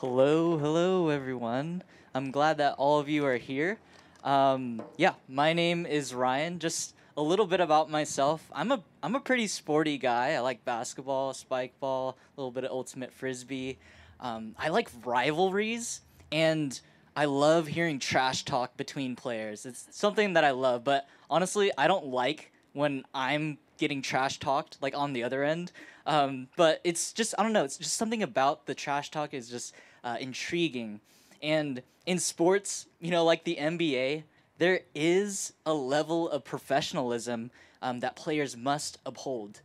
Hello, everyone. I'm glad that all of you are here. My name is Ryan. Just a little bit about myself. I'm a pretty sporty guy. I like basketball, spike ball, a little bit of ultimate frisbee. I like rivalries, and I love hearing trash talk between players. It's something that I love, but honestly, I don't like when I'm getting trash talked, like on the other end. But it's just, I don't know, it's just something about the trash talk is just intriguing. And in sports, you know, like the NBA, there is a level of professionalism that players must uphold.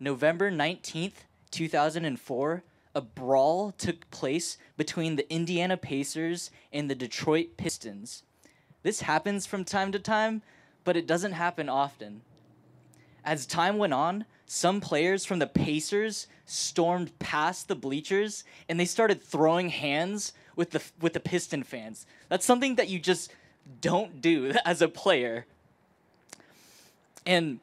November 19th, 2004, a brawl took place between the Indiana Pacers and the Detroit Pistons. This happens from time to time, but it doesn't happen often. As time went on, some players from the Pacers stormed past the bleachers and they started throwing hands with the Piston fans. That's something that you just don't do as a player. And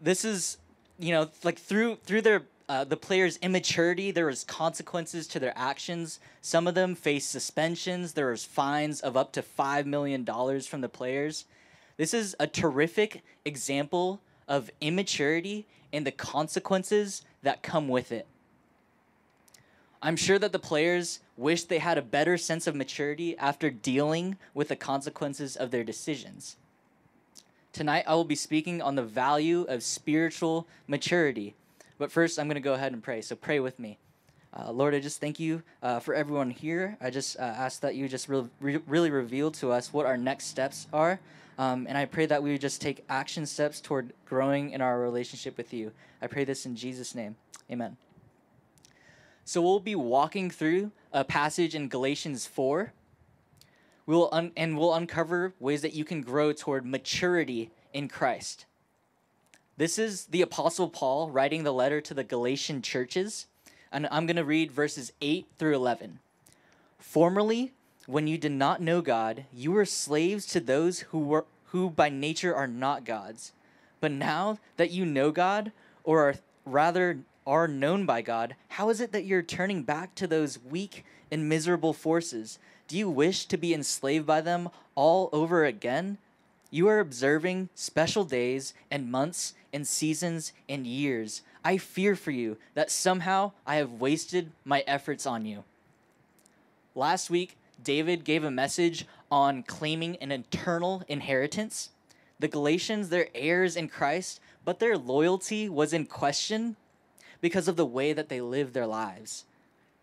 this is, you know, like through their the players' immaturity, there was consequences to their actions. Some of them faced suspensions. There was fines of up to $5 million from the players. This is a terrific example of immaturity and the consequences that come with it. I'm sure that the players wish they had a better sense of maturity after dealing with the consequences of their decisions. Tonight, I will be speaking on the value of spiritual maturity. But first, I'm going to go ahead and pray. So pray with me. Lord, I just thank you for everyone here. I just ask that you just really reveal to us what our next steps are. And I pray that we would just take action steps toward growing in our relationship with you. I pray this in Jesus' name. Amen. So we'll be walking through a passage in Galatians 4. We'll uncover ways that you can grow toward maturity in Christ. This is the Apostle Paul writing the letter to the Galatian churches. And I'm going to read verses 8 through 11. Formerly, when you did not know God, you were slaves to those who by nature are not God's. But now that you know God, or are known by God, how is it that you're turning back to those weak and miserable forces? Do you wish to be enslaved by them all over again? You are observing special days and months and seasons and years. I fear for you that somehow I have wasted my efforts on you. Last week, David gave a message on claiming an eternal inheritance. The Galatians, they're heirs in Christ, but their loyalty was in question because of the way that they lived their lives.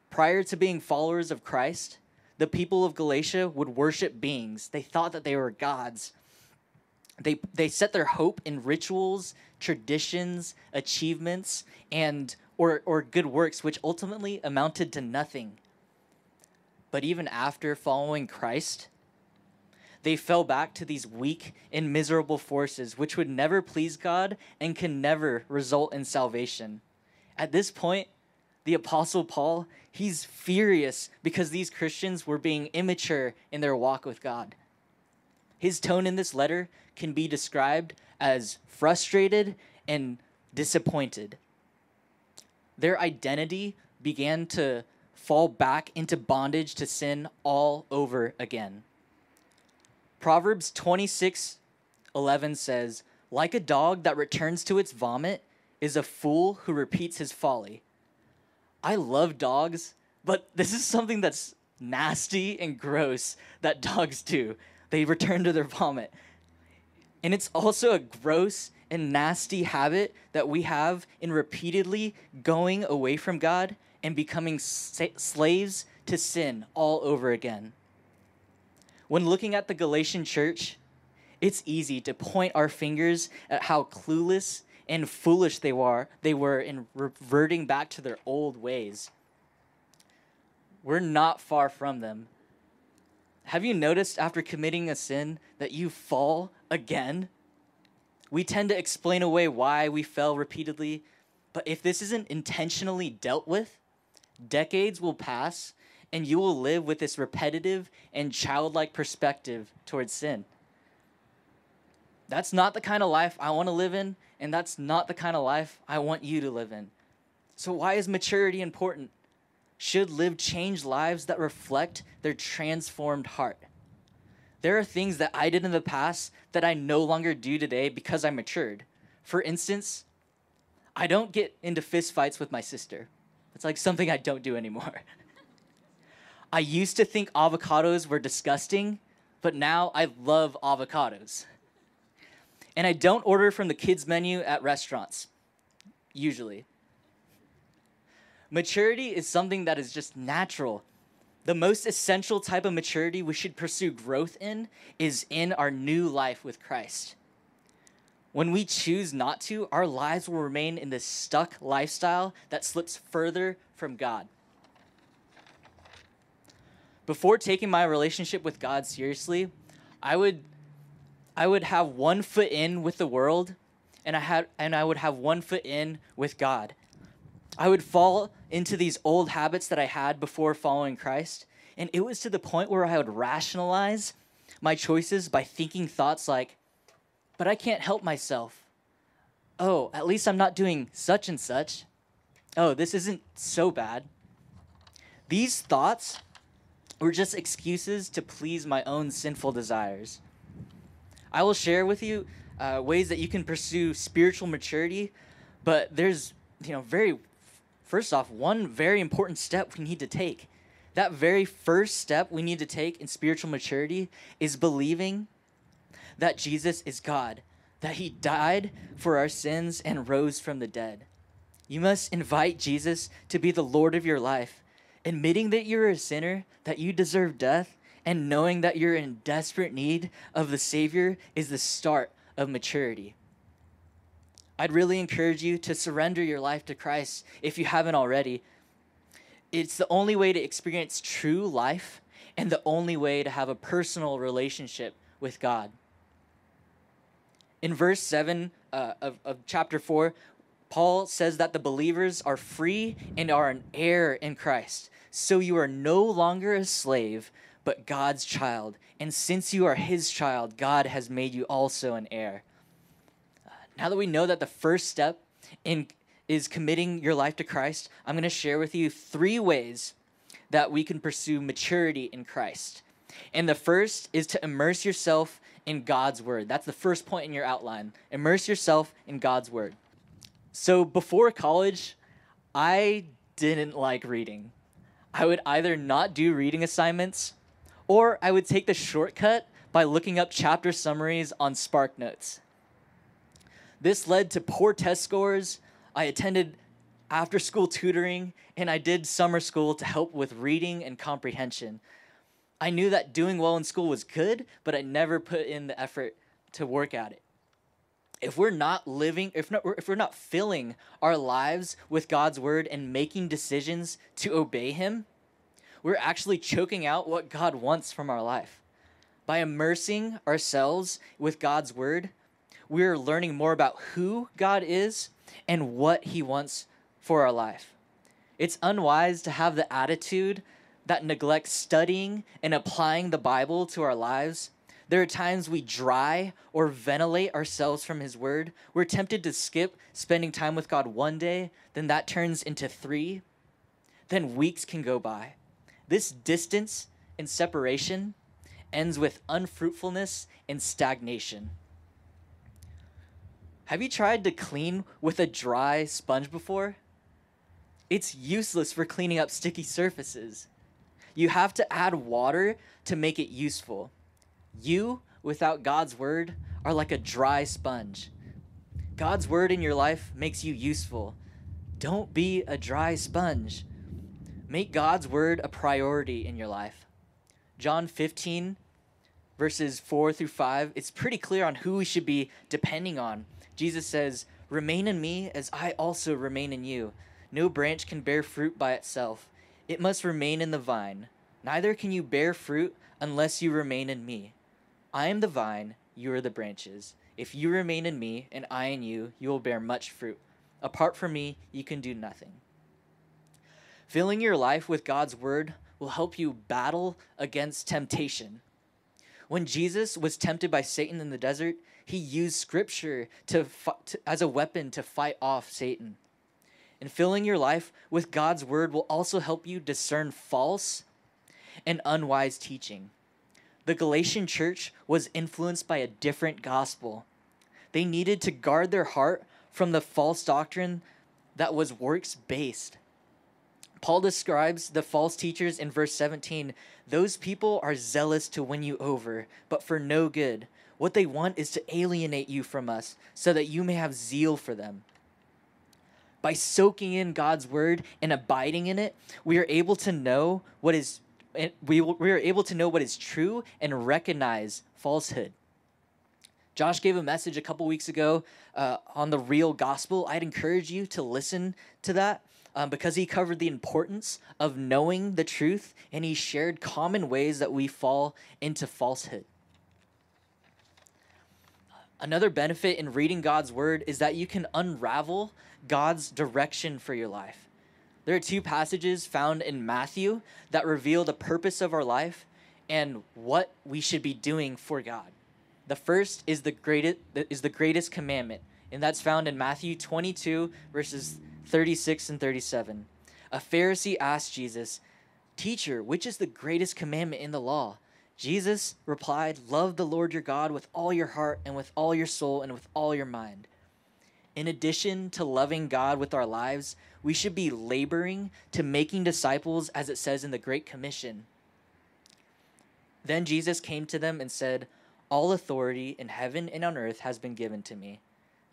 Prior to being followers of Christ, the people of Galatia would worship beings. They thought that they were gods. They set their hope in rituals, traditions, achievements, and or good works, which ultimately amounted to nothing. But even after following Christ, they fell back to these weak and miserable forces, which would never please God and can never result in salvation. At this point, the Apostle Paul, he's furious because these Christians were being immature in their walk with God. His tone in this letter can be described as frustrated and disappointed. Their identity began to fall back into bondage to sin all over again. Proverbs 26:11 says, "Like a dog that returns to its vomit is a fool who repeats his folly." I love dogs, but this is something that's nasty and gross that dogs do. They return to their vomit. And it's also a gross and nasty habit that we have in repeatedly going away from God and becoming slaves to sin all over again. When looking at the Galatian church, it's easy to point our fingers at how clueless and foolish they were in reverting back to their old ways. We're not far from them. Have you noticed after committing a sin that you fall again? We tend to explain away why we fell repeatedly, but if this isn't intentionally dealt with, decades will pass and you will live with this repetitive and childlike perspective towards sin. That's not the kind of life I want to live in, and that's not the kind of life I want you to live in. So why is maturity important? should live changed lives that reflect their transformed heart. There are things that I did in the past that I no longer do today because I matured. For instance, I don't get into fist fights with my sister. It's like something I don't do anymore. I used to think avocados were disgusting, but now I love avocados. And I don't order from the kids' menu at restaurants, usually. Maturity is something that is just natural. The most essential type of maturity we should pursue growth in is in our new life with Christ. When we choose not to, our lives will remain in this stuck lifestyle that slips further from God. Before taking my relationship with God seriously, I would have one foot in with the world, and I would have one foot in with God. I would fall into these old habits that I had before following Christ, and it was to the point where I would rationalize my choices by thinking thoughts like, but I can't help myself. Oh, at least I'm not doing such and such. Oh, this isn't so bad. These thoughts were just excuses to please my own sinful desires. I will share with you ways that you can pursue spiritual maturity, but there's, first off, one very important step we need to take. That very first step we need to take in spiritual maturity is believing that Jesus is God, that he died for our sins and rose from the dead. You must invite Jesus to be the Lord of your life, admitting that you're a sinner, that you deserve death, and knowing that you're in desperate need of the Savior is the start of maturity. I'd really encourage you to surrender your life to Christ if you haven't already. It's the only way to experience true life and the only way to have a personal relationship with God. In verse 7 of chapter 4, Paul says that the believers are free and are an heir in Christ. So you are no longer a slave, but God's child. And since you are his child, God has made you also an heir. Now that we know that the first step is committing your life to Christ, I'm going to share with you 3 ways that we can pursue maturity in Christ. And the first is to immerse yourself in God's word. That's the first point in your outline. Immerse yourself in God's word. So before college, I didn't like reading. I would either not do reading assignments, or I would take the shortcut by looking up chapter summaries on SparkNotes. This led to poor test scores. I attended after-school tutoring, and I did summer school to help with reading and comprehension. I knew that doing well in school was good, but I never put in the effort to work at it. If we're not filling our lives with God's word and making decisions to obey him, we're actually choking out what God wants from our life. By immersing ourselves with God's word, we're learning more about who God is and what he wants for our life. It's unwise to have the attitude that neglects studying and applying the Bible to our lives. There are times we dry or ventilate ourselves from his word. We're tempted to skip spending time with God one day, then that turns into 3. Then weeks can go by. This distance and separation ends with unfruitfulness and stagnation. Have you tried to clean with a dry sponge before? It's useless for cleaning up sticky surfaces. You have to add water to make it useful. You, without God's word, are like a dry sponge. God's word in your life makes you useful. Don't be a dry sponge. Make God's word a priority in your life. John 15, verses 4-5, it's pretty clear on who we should be depending on. Jesus says, "Remain in me as I also remain in you. No branch can bear fruit by itself. It must remain in the vine. Neither can you bear fruit unless you remain in me. I am the vine, you are the branches. If you remain in me and I in you, you will bear much fruit. Apart from me, you can do nothing." Filling your life with God's word will help you battle against temptation. When Jesus was tempted by Satan in the desert, he used scripture as a weapon to fight off Satan. And filling your life with God's word will also help you discern false and unwise teaching. The Galatian church was influenced by a different gospel. They needed to guard their heart from the false doctrine that was works-based. Paul describes the false teachers in verse 17. Those people are zealous to win you over, but for no good. What they want is to alienate you from us, so that you may have zeal for them. By soaking in God's word and abiding in it, we are able to know what is true and recognize falsehood. Josh gave a message a couple weeks ago on the real gospel. I'd encourage you to listen to that because he covered the importance of knowing the truth, and he shared common ways that we fall into falsehood. Another benefit in reading God's word is that you can unravel God's direction for your life. There are two passages found in Matthew that reveal the purpose of our life and what we should be doing for God. The first is the greatest commandment, and that's found in Matthew 22, verses 36 and 37. A Pharisee asked Jesus, "Teacher, which is the greatest commandment in the law?" Jesus replied, "Love the Lord your God with all your heart and with all your soul and with all your mind." In addition to loving God with our lives, we should be laboring to making disciples, as it says in the Great Commission. Then Jesus came to them and said, "All authority in heaven and on earth has been given to me.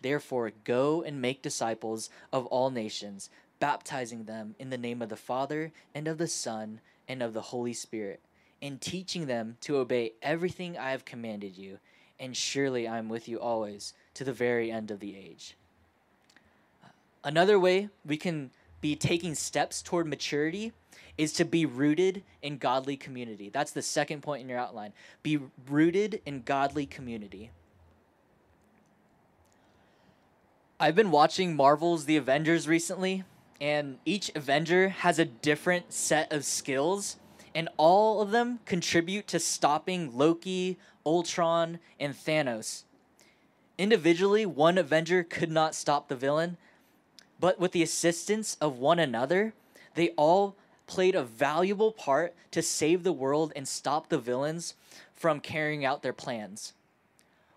Therefore, go and make disciples of all nations, baptizing them in the name of the Father and of the Son and of the Holy Spirit, and teaching them to obey everything I have commanded you. And surely I am with you always, to the very end of the age." Another way we can be taking steps toward maturity is to be rooted in godly community. That's the second point in your outline. Be rooted in godly community. I've been watching Marvel's The Avengers recently, and each Avenger has a different set of skills, and all of them contribute to stopping Loki, Ultron, and Thanos. Individually, one Avenger could not stop the villain, but with the assistance of one another, they all played a valuable part to save the world and stop the villains from carrying out their plans.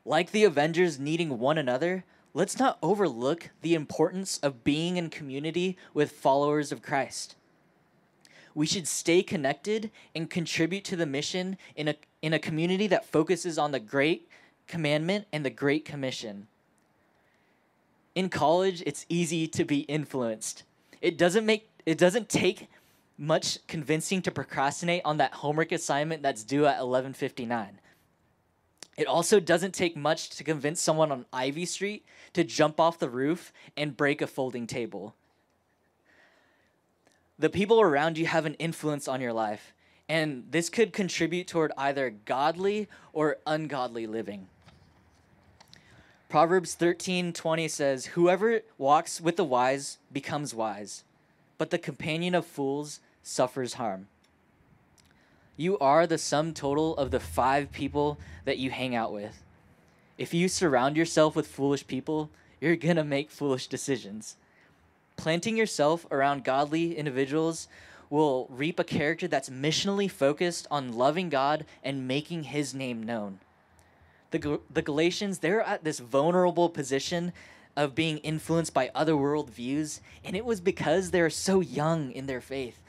Like the Avengers needing one another, let's not overlook the importance of being in community with followers of Christ. We should stay connected and contribute to the mission in a community that focuses on the Great Commandment and the Great Commission. In college, it's easy to be influenced. It doesn't take much convincing to procrastinate on that homework assignment that's due at 11:59. It also doesn't take much to convince someone on Ivy Street to jump off the roof and break a folding table. The people around you have an influence on your life, and this could contribute toward either godly or ungodly living. Proverbs 13:20 says, "Whoever walks with the wise becomes wise, but the companion of fools suffers harm." You are the sum total of the 5 people that you hang out with. If you surround yourself with foolish people, you're gonna make foolish decisions. Planting yourself around godly individuals will reap a character that's missionally focused on loving God and making his name known. The Galatians, they're at this vulnerable position of being influenced by other world views, and it was because they're so young in their faith.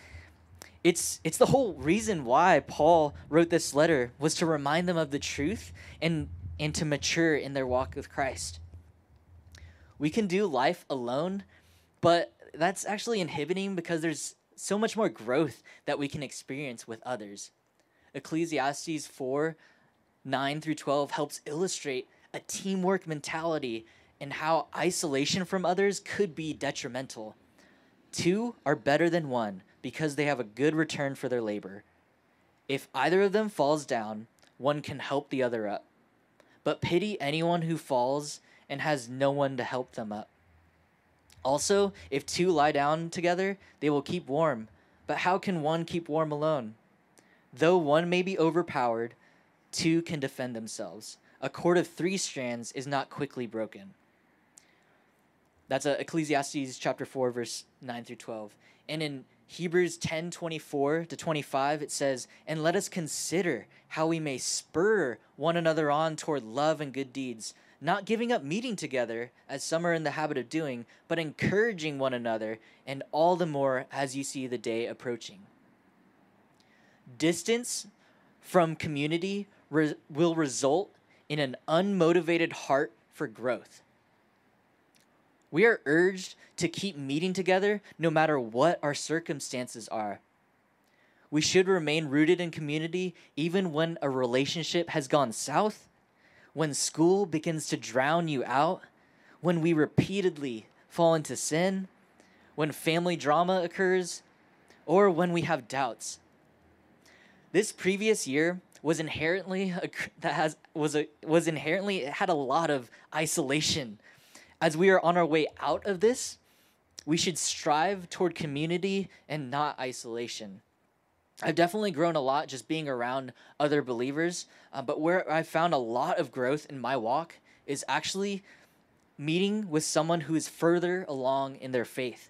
It's the whole reason why Paul wrote this letter, was to remind them of the truth and to mature in their walk with Christ. We can do life alone, but that's actually inhibiting because there's so much more growth that we can experience with others. Ecclesiastes 4:9 through 12 helps illustrate a teamwork mentality and how isolation from others could be detrimental. Two are better than one because they have a good return for their labor. If either of them falls down, one can help the other up. But pity anyone who falls and has no one to help them up. Also, if two lie down together, they will keep warm. But how can one keep warm alone? Though one may be overpowered, two can defend themselves. A cord of 3 strands is not quickly broken. That's Ecclesiastes chapter 4, verse 9 through 12. And in Hebrews 10:24 to 25, it says, "And let us consider how we may spur one another on toward love and good deeds, not giving up meeting together, as some are in the habit of doing, but encouraging one another, and all the more as you see the day approaching." Distance from community will result in an unmotivated heart for growth. We are urged to keep meeting together no matter what our circumstances are. We should remain rooted in community even when a relationship has gone south, when school begins to drown you out, when we repeatedly fall into sin, when family drama occurs, or when we have doubts. This previous year was inherently had a lot of isolation. As we are on our way out of this, we should strive toward community and not isolation. I've definitely grown a lot just being around other believers, but where I found a lot of growth in my walk is actually meeting with someone who is further along in their faith.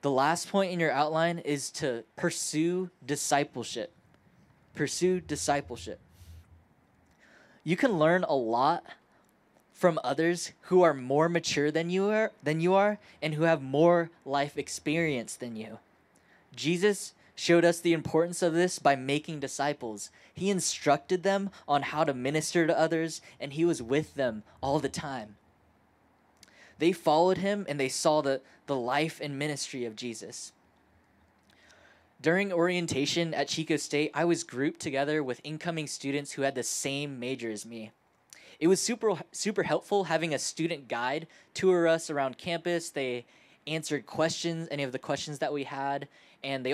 The last point in your outline is to pursue discipleship. Pursue discipleship. You can learn a lot from others who are more mature than you are and who have more life experience than you. Jesus showed us the importance of this by making disciples. He instructed them on how to minister to others, and he was with them all the time. They followed him, and they saw the life and ministry of Jesus. During orientation at Chico State, I was grouped together with incoming students who had the same major as me. It was super helpful having a student guide tour us around campus. They answered questions, any of the questions that we had, and they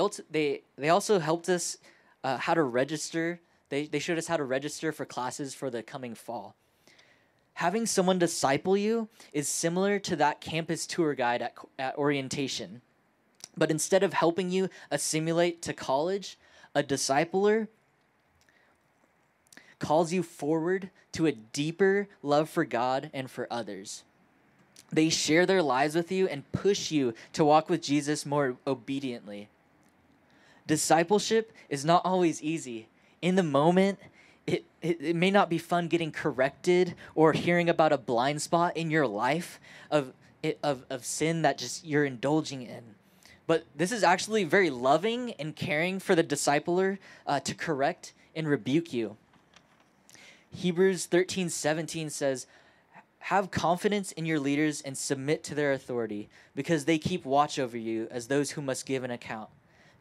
also helped us how to register. They showed us how to register for classes for the coming fall. Having someone disciple you is similar to that campus tour guide at orientation, but instead of helping you assimilate to college, a discipler calls you forward to a deeper love for God and for others. They share their lives with you and push you to walk with Jesus more obediently. Discipleship is not always easy. In the moment, it may not be fun getting corrected or hearing about a blind spot in your life of sin that just you're indulging in. But this is actually very loving and caring for the discipler to correct and rebuke you. Hebrews 13:17 says, "Have confidence in your leaders and submit to their authority, because they keep watch over you as those who must give an account.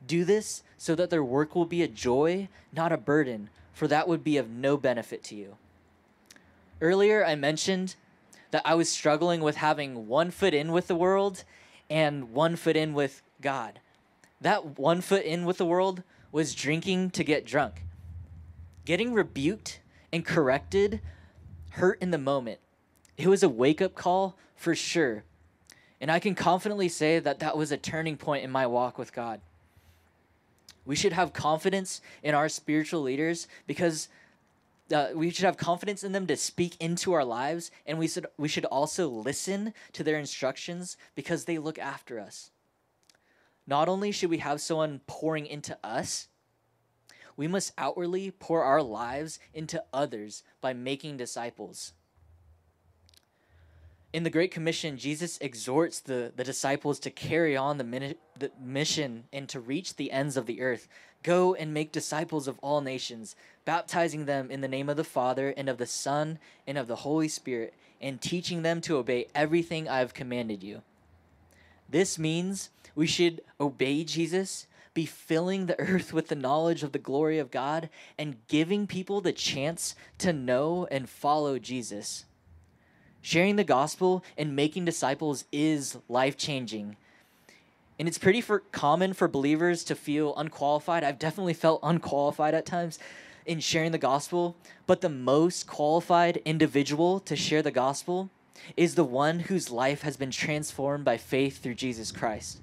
Do this so that their work will be a joy, not a burden, for that would be of no benefit to you." Earlier, I mentioned that I was struggling with having one foot in with the world and one foot in with God. That one foot in with the world was drinking to get drunk. Getting rebuked and corrected hurt in the moment. It was a wake-up call for sure, and I can confidently say that that was a turning point in my walk with God. We should have confidence in our spiritual leaders because we should have confidence in them to speak into our lives, and we should also listen to their instructions because they look after us. Not only should we have someone pouring into us, we must outwardly pour our lives into others by making disciples. In the Great Commission, Jesus exhorts the disciples to carry on the mission and to reach the ends of the earth. "Go and make disciples of all nations, baptizing them in the name of the Father and of the Son and of the Holy Spirit, and teaching them to obey everything I have commanded you." This means we should obey Jesus, be filling the earth with the knowledge of the glory of God, and giving people the chance to know and follow Jesus. Sharing the gospel and making disciples is life-changing. And it's pretty common for believers to feel unqualified. I've definitely felt unqualified at times in sharing the gospel. But the most qualified individual to share the gospel is the one whose life has been transformed by faith through Jesus Christ.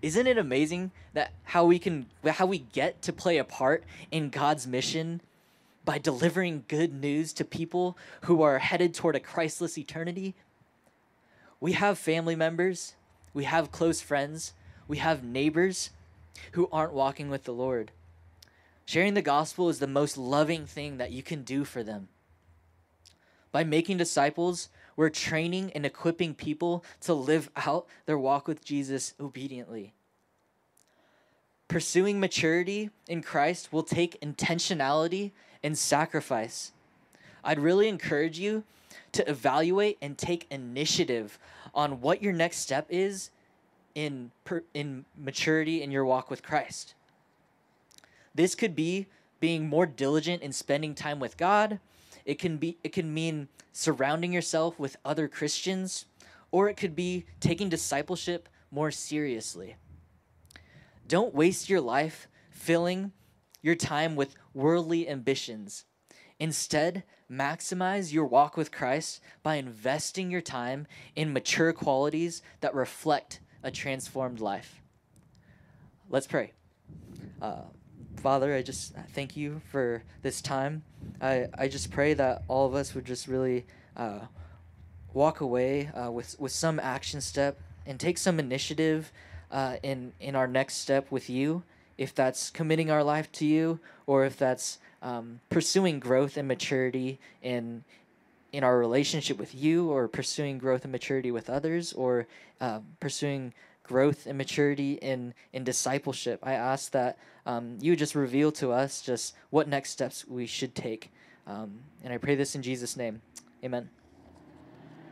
Isn't it amazing that how we get to play a part in God's mission by delivering good news to people who are headed toward a Christless eternity? We have family members, we have close friends, we have neighbors who aren't walking with the Lord. Sharing the gospel is the most loving thing that you can do for them. By making disciples, we're training and equipping people to live out their walk with Jesus obediently. Pursuing maturity in Christ will take intentionality and sacrifice. I'd really encourage you to evaluate and take initiative on what your next step is in maturity in your walk with Christ. This could be being more diligent in spending time with God. It can mean surrounding yourself with other Christians, or it could be taking discipleship more seriously. Don't waste your life filling your time with worldly ambitions. Instead, maximize your walk with Christ by investing your time in mature qualities that reflect a transformed life. Let's pray. Father, I just thank you for this time. I just pray that all of us would just really walk away with some action step and take some initiative in our next step with you, if that's committing our life to you, or if that's pursuing growth and maturity in our relationship with you, or pursuing growth and maturity with others, or pursuing growth and maturity in discipleship. I ask that you just reveal to us just what next steps we should take. And I pray this in Jesus' name. Amen.